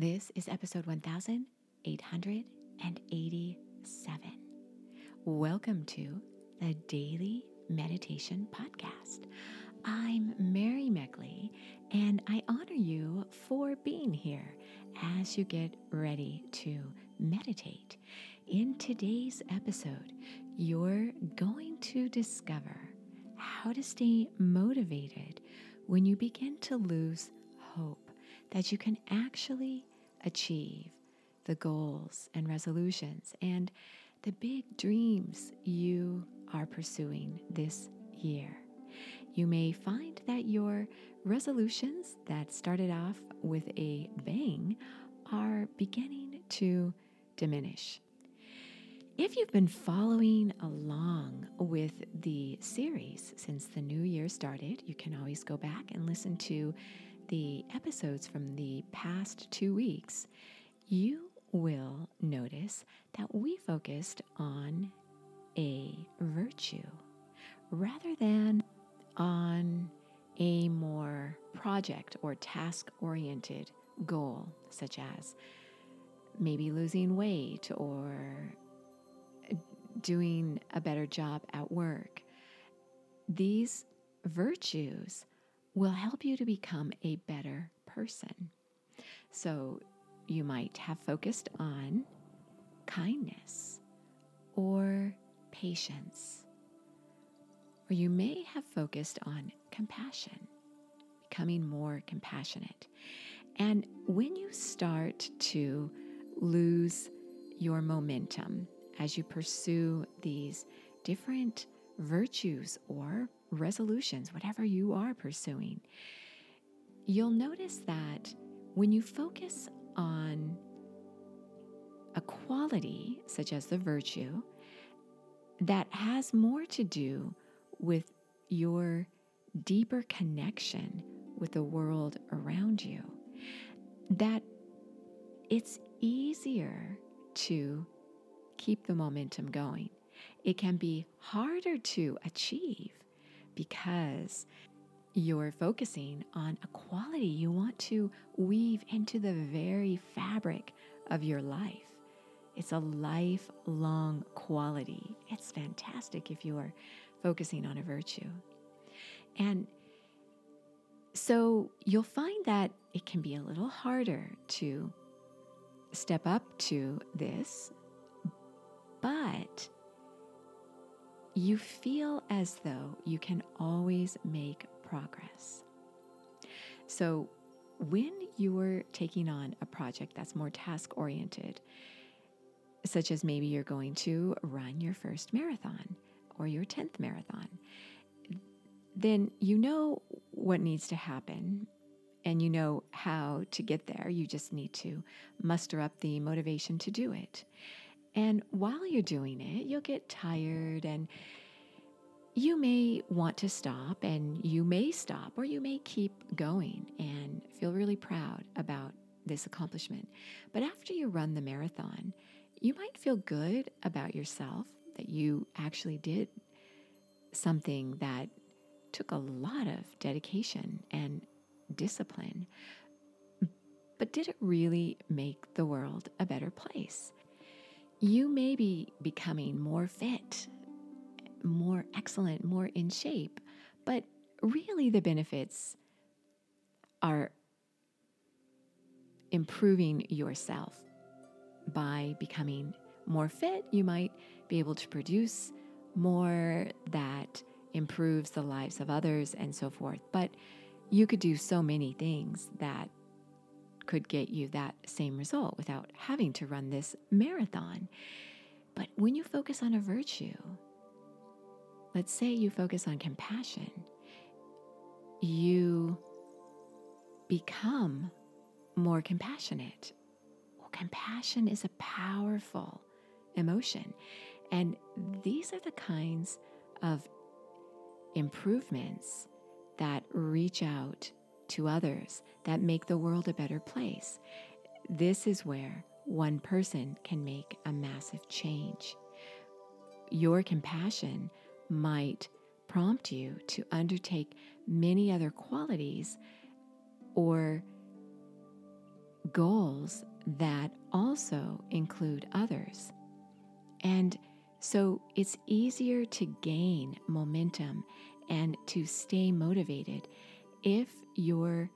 This is episode 1887. Welcome to the Daily Meditation Podcast. I'm Mary Meckley, and I honor you for being here as you get ready to meditate. In today's episode, you're going to discover how to stay motivated when you begin to lose hope that you can actually achieve the goals and resolutions and the big dreams you are pursuing this year. You may find that your resolutions that started off with a bang are beginning to diminish. If you've been following along with the series since the new year started, you can always go back and listen to the episodes from the past 2 weeks. You will notice that we focused on a virtue rather than on a more project or task-oriented goal, such as maybe losing weight or doing a better job at work. These virtues will help you to become a better person. So you might have focused on kindness or patience, or you may have focused on compassion, becoming more compassionate. And when you start to lose your momentum as you pursue these different virtues or resolutions, whatever you are pursuing, you'll notice that when you focus on a quality, such as the virtue, that has more to do with your deeper connection with the world around you, that it's easier to keep the momentum going. It can be harder to achieve because you're focusing on a quality you want to weave into the very fabric of your life. It's a lifelong quality. It's fantastic if you are focusing on a virtue. And so you'll find that it can be a little harder to step up to this, but you feel as though you can always make progress. So when you're taking on a project that's more task-oriented, such as maybe you're going to run your first marathon or your 10th marathon, then you know what needs to happen and you know how to get there. You just need to muster up the motivation to do it. And while you're doing it, you'll get tired and you may want to stop, and you may stop or you may keep going and feel really proud about this accomplishment. But after you run the marathon, you might feel good about yourself that you actually did something that took a lot of dedication and discipline. But did it really make the world a better place? You may be becoming more fit, more excellent, more in shape, but really the benefits are improving yourself. By becoming more fit, you might be able to produce more that improves the lives of others and so forth. But you could do so many things that could get you that same result without having to run this marathon. But when you focus on a virtue, let's say you focus on compassion, you become more compassionate. Well, compassion is a powerful emotion. And these are the kinds of improvements that reach out to others, that make the world a better place. This is where one person can make a massive change. Your compassion might prompt you to undertake many other qualities or goals that also include others. And so it's easier to gain momentum and to stay motivated if your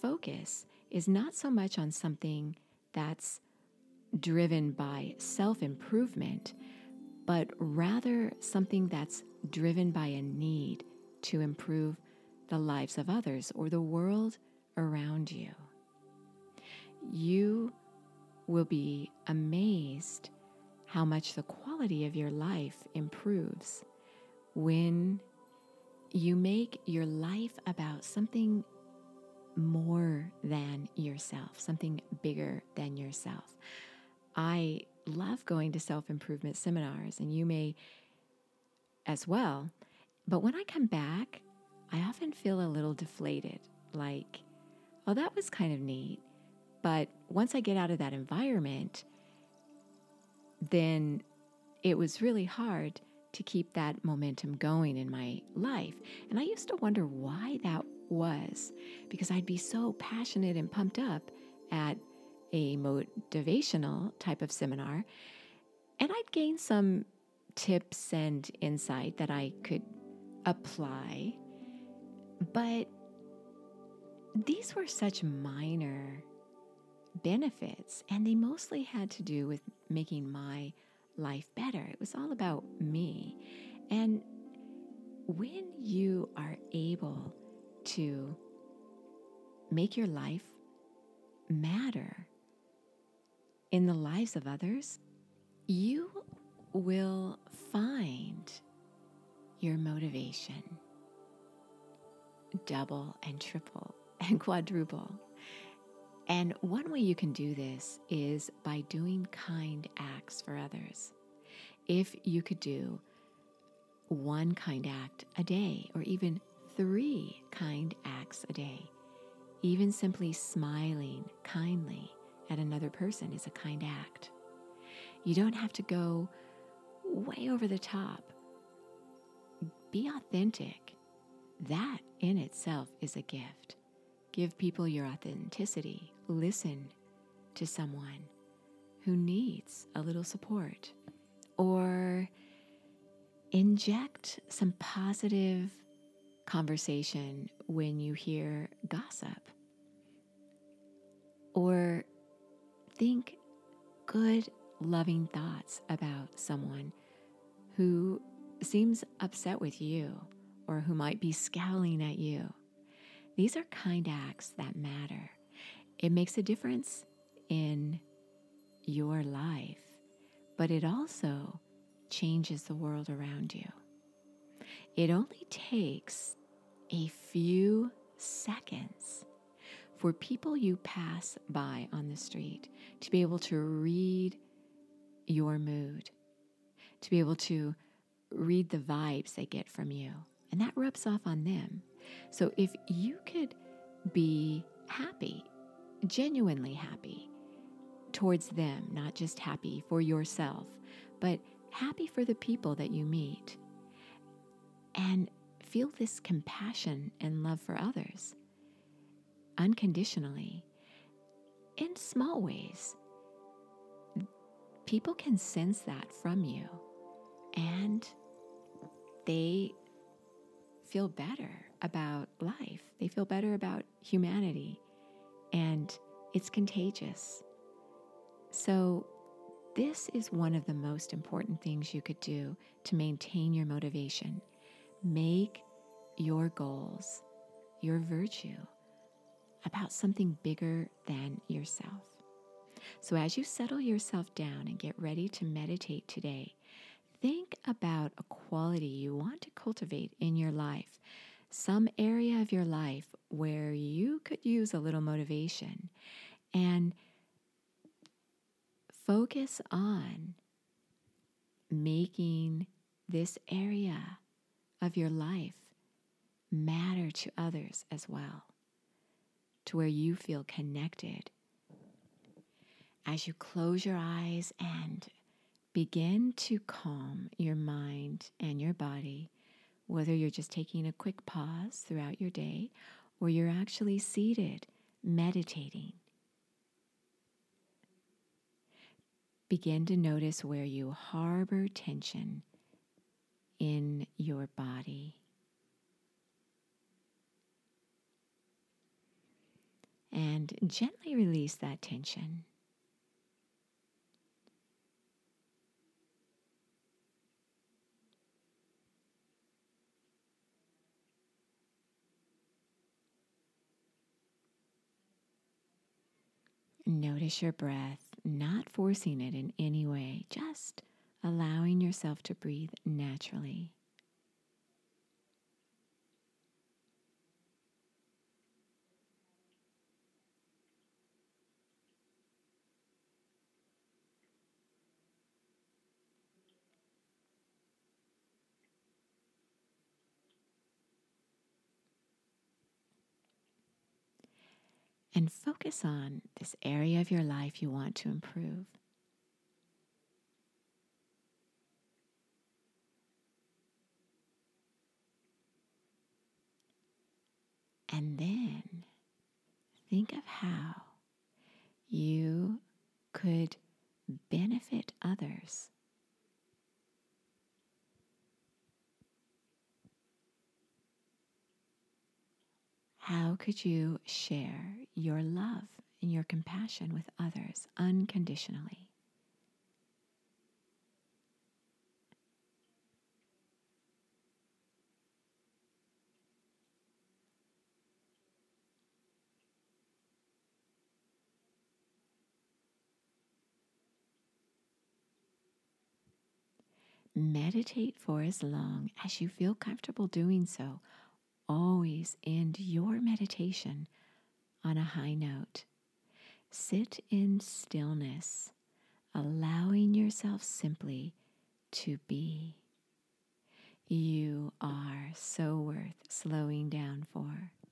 focus is not so much on something that's driven by self-improvement, but rather something that's driven by a need to improve the lives of others or the world around you. You will be amazed how much the quality of your life improves when you make your life about something more than yourself, something bigger than yourself. I love going to self-improvement seminars, and you may as well. But when I come back, I often feel a little deflated, like, oh, that was kind of neat. But once I get out of that environment, then it was really hard to keep that momentum going in my life. And I used to wonder why that was, because I'd be so passionate and pumped up at a motivational type of seminar, and I'd gain some tips and insight that I could apply. But these were such minor benefits, and they mostly had to do with making my life better. It was all about me. And when you are able to make your life matter in the lives of others, you will find your motivation double and triple and quadruple. And one way you can do this is by doing kind acts for others. If you could do one kind act a day, or even 3 kind acts a day, even simply smiling kindly at another person is a kind act. You don't have to go way over the top. Be authentic. That in itself is a gift. Give people your authenticity. Listen to someone who needs a little support, or inject some positive conversation when you hear gossip, or think good, loving thoughts about someone who seems upset with you or who might be scowling at you. These are kind acts that matter. It makes a difference in your life, but it also changes the world around you. It only takes a few seconds for people you pass by on the street to be able to read your mood, to be able to read the vibes they get from you, and that rubs off on them. So if you could be happy, genuinely happy towards them, not just happy for yourself, but happy for the people that you meet, and feel this compassion and love for others unconditionally, in small ways, people can sense that from you, and they feel better about life. They feel better about humanity, and it's contagious. So this is one of the most important things you could do to maintain your motivation. Make your goals, your virtue, about something bigger than yourself. So as you settle yourself down and get ready to meditate today, think about a quality you want to cultivate in your life, some area of your life where you could use a little motivation, and focus on making this area of your life matter to others as well, to where you feel connected. As you close your eyes and begin to calm your mind and your body, whether you're just taking a quick pause throughout your day or you're actually seated meditating, begin to notice where you harbor tension in your body. And gently release that tension. Notice your breath, not forcing it in any way, just allowing yourself to breathe naturally. And focus on this area of your life you want to improve. And then think of how you could benefit others. How could you share your love and your compassion with others unconditionally? Meditate for as long as you feel comfortable doing so. Always end your meditation on a high note. Sit in stillness, allowing yourself simply to be. You are so worth slowing down for.